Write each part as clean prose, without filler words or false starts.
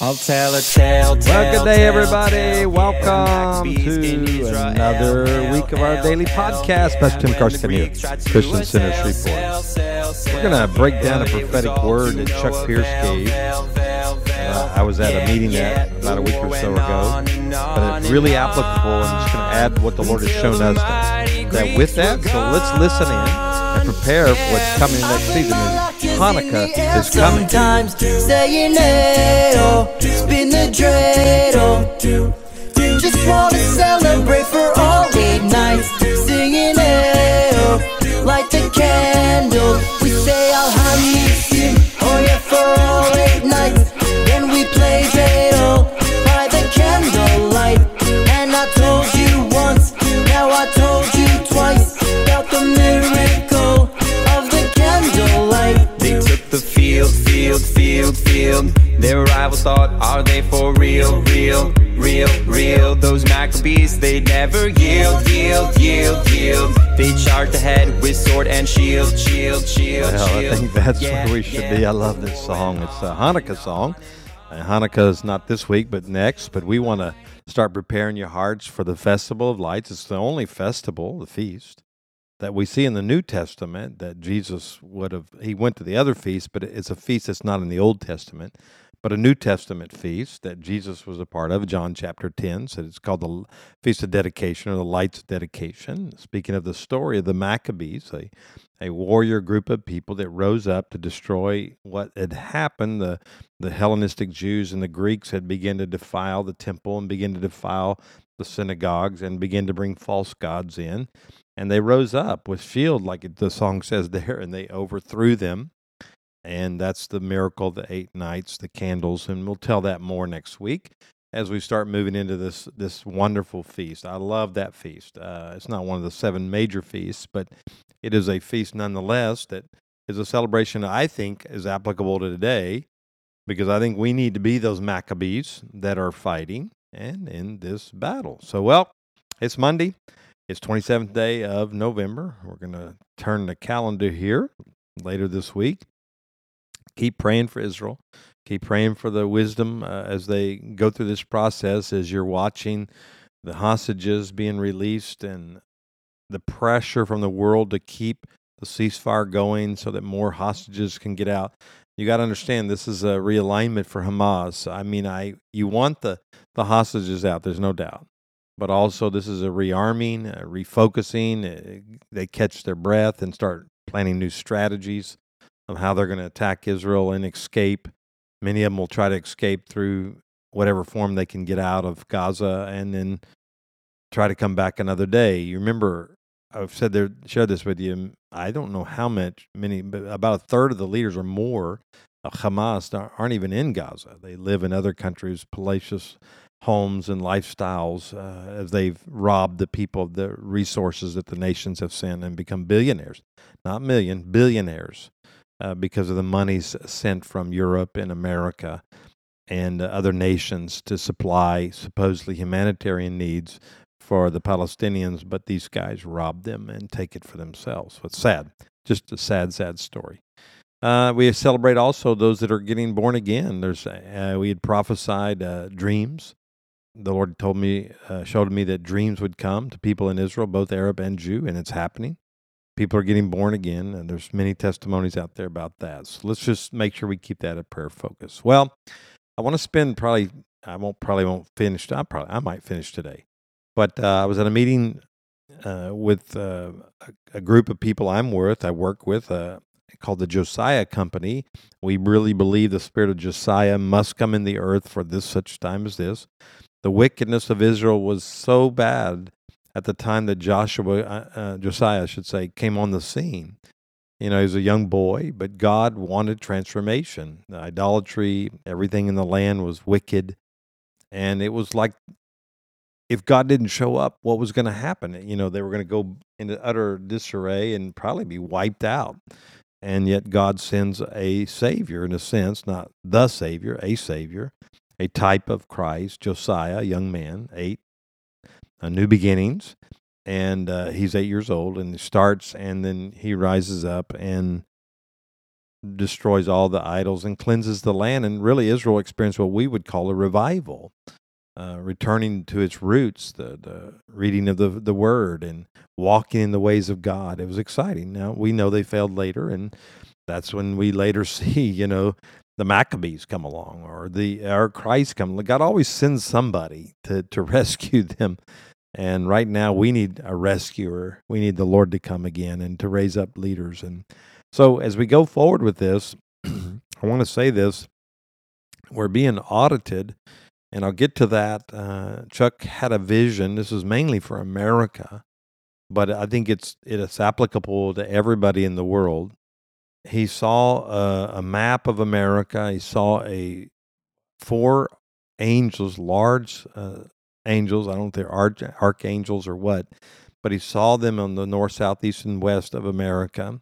I'll tell a tale. Well, good day, everybody. Welcome to another week of our daily podcast. Pastor Tim Carson here, Christian Center Shreveport. We're going to break down a prophetic word that Chuck Pierce gave. I was at a meeting about a week or so ago, but it's really applicable. I'm just going to add what the Lord has shown us that with that. So let's listen in and prepare for what's coming next season. Hanukkah is coming. Sometimes saying, hey, oh, spin the dreidel. Just want to celebrate for all the nights. Singing, hey, oh, light the candles. We say, Alhamdulillah, oh yeah, for all 8 nights. Then we play dreidel by the candlelight. And I told you once, now I told you twice about the miracle. Field. Their rivals thought, are they for real? Those Maccabees, they never yield. They charged ahead with sword and shield. Well, I think that's where we should be. I love this song. It's a Hanukkah song. Hanukkah is not this week, but next. But we want to start preparing your hearts for the Festival of Lights. It's the only festival, the feast, that we see in the New Testament that Jesus he went to the other feast, but it's a feast that's not in the Old Testament, but a New Testament feast that Jesus was a part of. John chapter 10 said it's called the Feast of Dedication or the Lights of Dedication. Speaking of the story of the Maccabees, a warrior group of people that rose up to destroy what had happened. The Hellenistic Jews and the Greeks had begun to defile the temple and begin to defile the synagogues and begin to bring false gods in. And they rose up with shield, like the song says there, and they overthrew them. And that's the miracle of the 8 nights, the candles. And we'll tell that more next week as we start moving into this wonderful feast. I love that feast. It's not one of the 7 major feasts, but it is a feast nonetheless that is a celebration that I think is applicable to today, because I think we need to be those Maccabees that are fighting and in this battle. So, well, it's Monday. It's 27th day of November. We're going to turn the calendar here later this week. Keep praying for Israel. Keep praying for the wisdom as they go through this process, as you're watching the hostages being released and the pressure from the world to keep the ceasefire going so that more hostages can get out. You got to understand this is a realignment for Hamas. I mean, you want the hostages out, there's no doubt. But also this is a rearming, a refocusing. They catch their breath and start planning new strategies of how they're going to attack Israel and escape. Many of them will try to escape through whatever form they can get out of Gaza and then try to come back another day. You remember, I've shared this with you, I don't know how many, but about a third of the leaders or more of Hamas aren't even in Gaza. They live in other countries, palatial homes and lifestyles as they've robbed the people of the resources that the nations have sent and become billionaires, not million, billionaires, because of the monies sent from Europe and America and other nations to supply supposedly humanitarian needs for the Palestinians, but these guys rob them and take it for themselves. So it's sad, just a sad, sad story. We celebrate also those that are getting born again. We had prophesied dreams. The Lord showed me that dreams would come to people in Israel, both Arab and Jew, and it's happening. People are getting born again, and there's many testimonies out there about that. So let's just make sure we keep that a prayer focus. Well, I want to spend I might finish today, but I was at a meeting with a group of people I work with, called the Josiah Company. We really believe the spirit of Josiah must come in the earth for this such time as this. The wickedness of Israel was so bad at the time that Josiah came on the scene. You know, he was a young boy, but God wanted transformation. The idolatry, everything in the land was wicked. And it was like, if God didn't show up, what was going to happen? You know, they were going to go into utter disarray and probably be wiped out. And yet God sends a Savior, in a sense, not the Savior, a type of Christ, Josiah, young man, 8, new beginnings, and he's 8 years old, and he starts, and then he rises up, and destroys all the idols and cleanses the land. And really, Israel experienced what we would call a revival, returning to its roots, the reading of the Word and walking in the ways of God. It was exciting. Now, we know they failed later, and that's when we later see, the Maccabees come along, or Christ come. God always sends somebody to rescue them. And right now we need a rescuer. We need the Lord to come again and to raise up leaders. And so as we go forward with this, I want to say this. We're being audited, and I'll get to that. Chuck had a vision. This is mainly for America, but I think it's applicable to everybody in the world. He saw a map of America. He saw four angels, large angels. I don't know if they're archangels or what, but he saw them on the north, south, east, and west of America.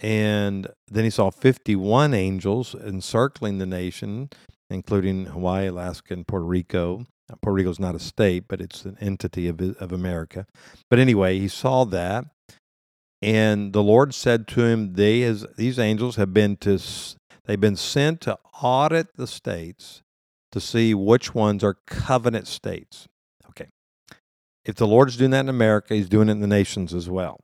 And then he saw 51 angels encircling the nation, including Hawaii, Alaska, and Puerto Rico. Now, Puerto Rico is not a state, but it's an entity of America. But anyway, he saw that. And the Lord said to him, these angels they've been sent to audit the states to see which ones are covenant states. Okay. If the Lord's doing that in America, he's doing it in the nations as well.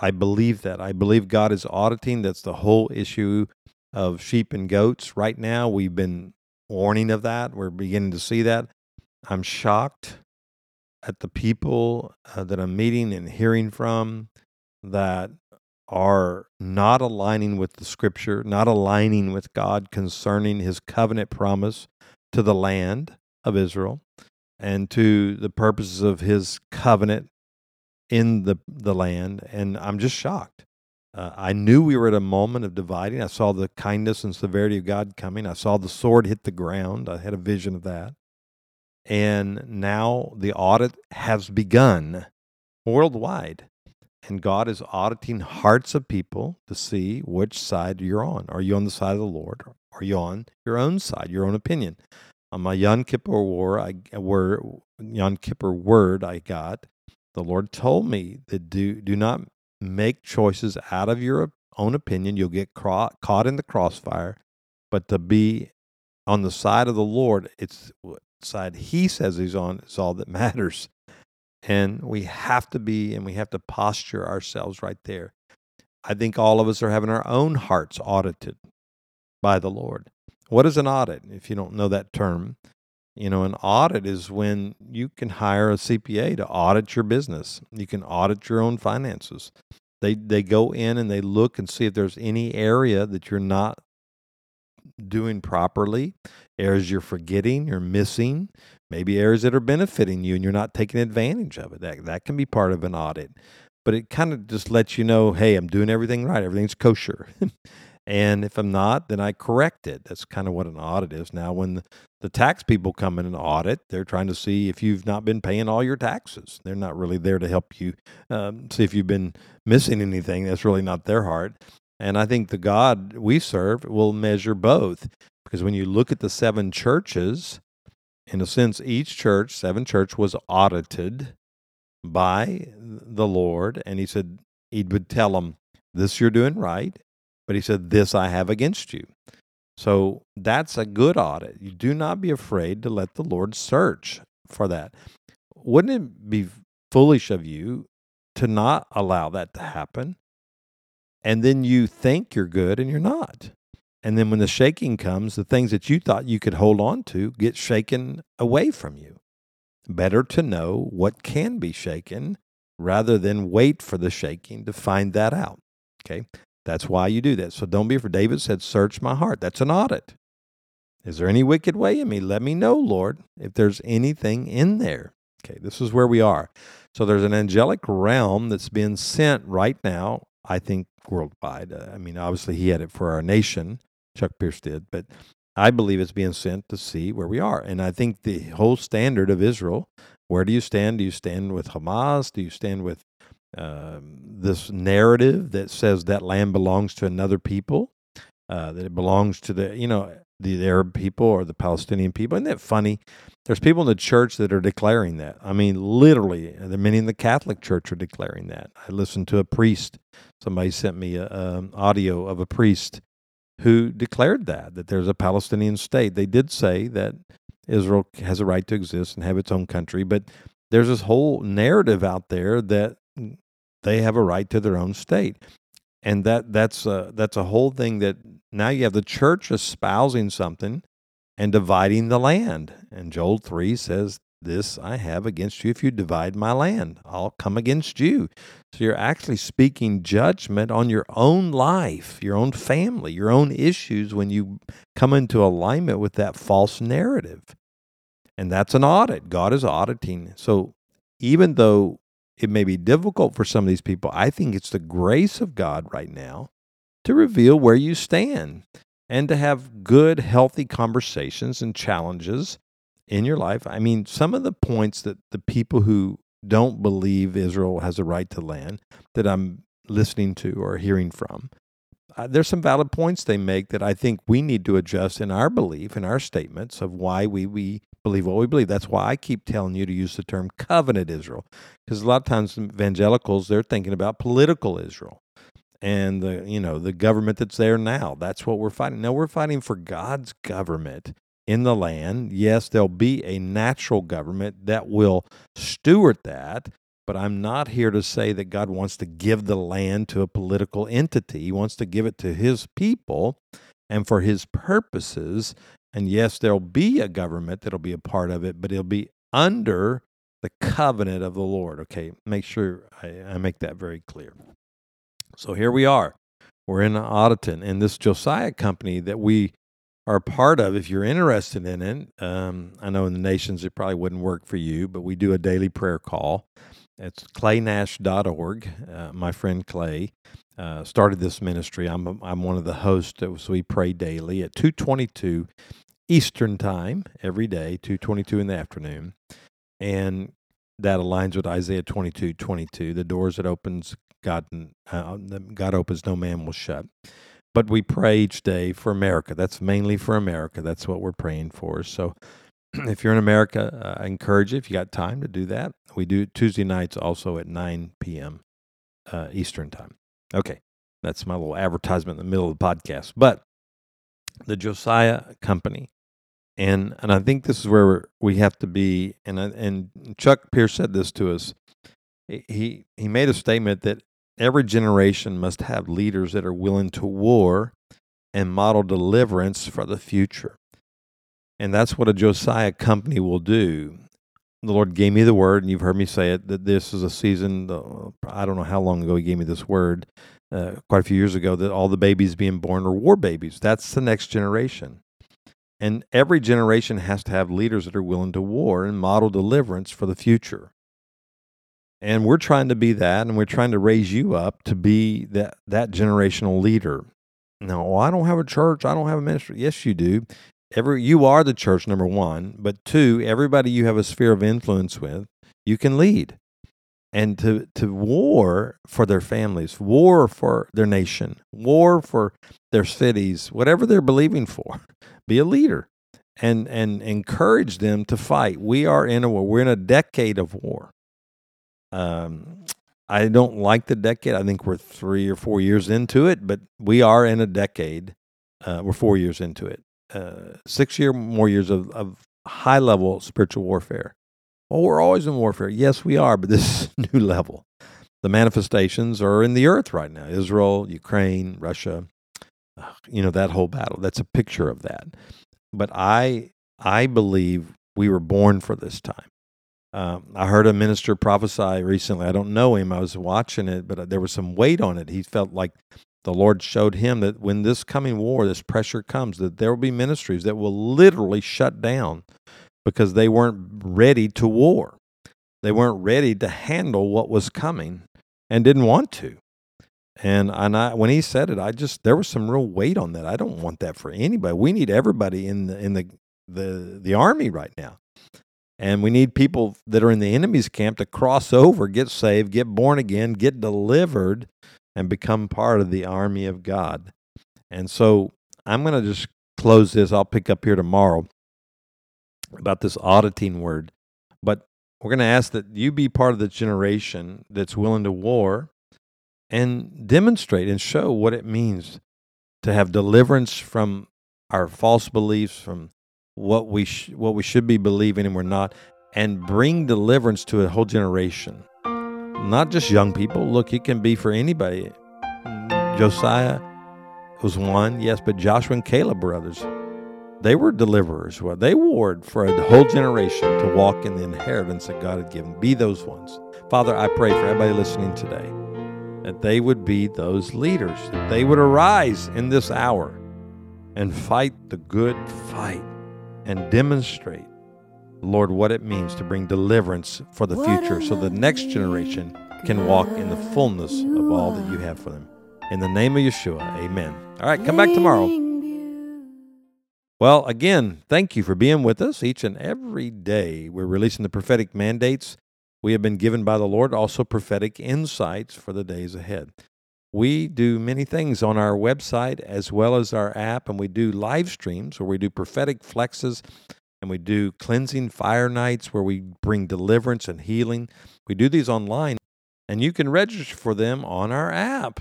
I believe that. I believe God is auditing. That's the whole issue of sheep and goats. Right now, we've been warning of that. We're beginning to see that. I'm shocked at the people that I'm meeting and hearing from that are not aligning with the Scripture, not aligning with God concerning His covenant promise to the land of Israel and to the purposes of His covenant in the land. And I'm just shocked. I knew we were at a moment of dividing. I saw the kindness and severity of God coming. I saw the sword hit the ground. I had a vision of that. And now the audit has begun worldwide. And God is auditing hearts of people to see which side you're on. Are you on the side of the Lord? Are you on your own side, your own opinion? On my Yom Kippur word I got, the Lord told me that do not make choices out of your own opinion. You'll get caught in the crossfire. But to be on the side of the Lord, it's what side He says He's on is all that matters. And we have to be, and we have to posture ourselves right there. I think all of us are having our own hearts audited by the Lord. What is an audit? If you don't know that term, an audit is when you can hire a CPA to audit your business. You can audit your own finances. They go in and they look and see if there's any area that you're not doing properly, areas you're forgetting, you're missing, maybe areas that are benefiting you and you're not taking advantage of it. That can be part of an audit. But it kind of just lets you know, hey, I'm doing everything right. Everything's kosher. And if I'm not, then I correct it. That's kind of what an audit is. Now, when the tax people come in and audit, they're trying to see if you've not been paying all your taxes. They're not really there to help you see if you've been missing anything. That's really not their heart. And I think the God we serve will measure both, because when you look at the seven churches, in a sense, seven church was audited by the Lord. And he said, he would tell them, this you're doing right. But he said, this I have against you. So that's a good audit. You do not be afraid to let the Lord search for that. Wouldn't it be foolish of you to not allow that to happen? And then you think you're good and you're not. And then when the shaking comes, the things that you thought you could hold on to get shaken away from you. Better to know what can be shaken rather than wait for the shaking to find that out. Okay, that's why you do that. So don't be afraid. David said, search my heart. That's an audit. Is there any wicked way in me? Let me know, Lord, if there's anything in there. Okay, this is where we are. So there's an angelic realm that's being sent right now, I think worldwide. I mean, obviously he had it for our nation. Chuck Pierce did, but I believe it's being sent to see where we are. And I think the whole standard of Israel, where do you stand? Do you stand with Hamas? Do you stand with this narrative that says that land belongs to another people, that it belongs to the Arab people or the Palestinian people? Isn't that funny? There's people in the church that are declaring that. I mean, literally, many in the Catholic Church are declaring that. I listened to a priest. Somebody sent me an audio of a priest who declared that there's a Palestinian state. They did say that Israel has a right to exist and have its own country, but there's this whole narrative out there that they have a right to their own state. And that's a whole thing that now you have the church espousing something and dividing the land. And Joel 3 says, "This I have against you, if you divide my land, I'll come against you." So you're actually speaking judgment on your own life, your own family, your own issues when you come into alignment with that false narrative. And that's an audit. God is auditing. So even though it may be difficult for some of these people, I think it's the grace of God right now to reveal where you stand and to have good, healthy conversations and challenges in your life. I mean, some of the points that the people who don't believe Israel has a right to land that I'm listening to or hearing from, there's some valid points they make that I think we need to adjust in our belief, in our statements of why we believe what we believe. That's why I keep telling you to use the term covenant Israel, because a lot of times evangelicals, they're thinking about political Israel and the government that's there now. That's what we're fighting. No, we're fighting for God's government in the land. Yes, there'll be a natural government that will steward that, but I'm not here to say that God wants to give the land to a political entity. He wants to give it to his people and for his purposes. And yes, there'll be a government that'll be a part of it, but it'll be under the covenant of the Lord. Okay, make sure I make that very clear. So here we are. We're in Auditon, and this Josiah Company that we are part of, if you're interested in it, I know in the nations it probably wouldn't work for you, but we do a daily prayer call. It's claynash.org. My friend Clay started this ministry. I'm one of the hosts, so we pray daily at 2:22 Eastern time every day, 2:22 in the afternoon, and that aligns with Isaiah 22:22. The doors that opens God opens, no man will shut. But we pray each day for America. That's mainly for America. That's what we're praying for. So if you're in America, I encourage you, if you got time, to do that. We do Tuesday nights also at 9 p.m. Eastern time. Okay, that's my little advertisement in the middle of the podcast. But the Josiah Company, and I think this is where we have to be, and Chuck Pierce said this to us. He made a statement that every generation must have leaders that are willing to war and model deliverance for the future. And that's what a Josiah Company will do. The Lord gave me the word, and you've heard me say it, that this is a season, I don't know how long ago he gave me this word, quite a few years ago, that all the babies being born are war babies. That's the next generation. And every generation has to have leaders that are willing to war and model deliverance for the future. And we're trying to be that, and we're trying to raise you up to be that generational leader. No, I don't have a church. I don't have a ministry. Yes, you do. You are the church, number one. But two, everybody you have a sphere of influence with, you can lead. And to war for their families, war for their nation, war for their cities, whatever they're believing for, be a leader and encourage them to fight. We are in a war. We're in a decade of war. I don't like the decade. I think we're 3 or 4 years into it, but we are in a decade. We're 4 years into it. 6 more years of high-level spiritual warfare. Oh, we're always in warfare. Yes, we are, but this is a new level. The manifestations are in the earth right now. Israel, Ukraine, Russia, that whole battle. That's a picture of that. But I believe we were born for this time. I heard a minister prophesy recently. I don't know him. I was watching it, but there was some weight on it. He felt like the Lord showed him that when this coming war, this pressure comes, that there will be ministries that will literally shut down because they weren't ready to war. They weren't ready to handle what was coming and didn't want to. And when he said it, there was some real weight on that. I don't want that for anybody. We need everybody in the army right now. And we need people that are in the enemy's camp to cross over, get saved, get born again, get delivered, and become part of the army of God. And so I'm going to just close this. I'll pick up here tomorrow about this auditing word. But we're going to ask that you be part of the generation that's willing to war and demonstrate and show what it means to have deliverance from our false beliefs, from what we should be believing and we're not, and bring deliverance to a whole generation. Not just young people. Look, it can be for anybody. Josiah was one, yes, but Joshua and Caleb brothers, they were deliverers. Well, they warred for a whole generation to walk in the inheritance that God had given. Be those ones. Father, I pray for everybody listening today that they would be those leaders, that they would arise in this hour and fight the good fight and demonstrate, Lord, what it means to bring deliverance for the future so the next generation can walk in the fullness of all that you have for them. In the name of Yeshua, amen. All right, come back tomorrow. Well, again, thank you for being with us each and every day. We're releasing the prophetic mandates we have been given by the Lord, also prophetic insights for the days ahead. We do many things on our website as well as our app, and we do live streams where we do prophetic flexes, and we do cleansing fire nights where we bring deliverance and healing. We do these online, and you can register for them on our app.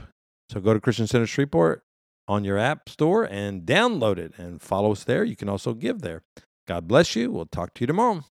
So go to Christian Center Shreveport on your app store and download it and follow us there. You can also give there. God bless you. We'll talk to you tomorrow.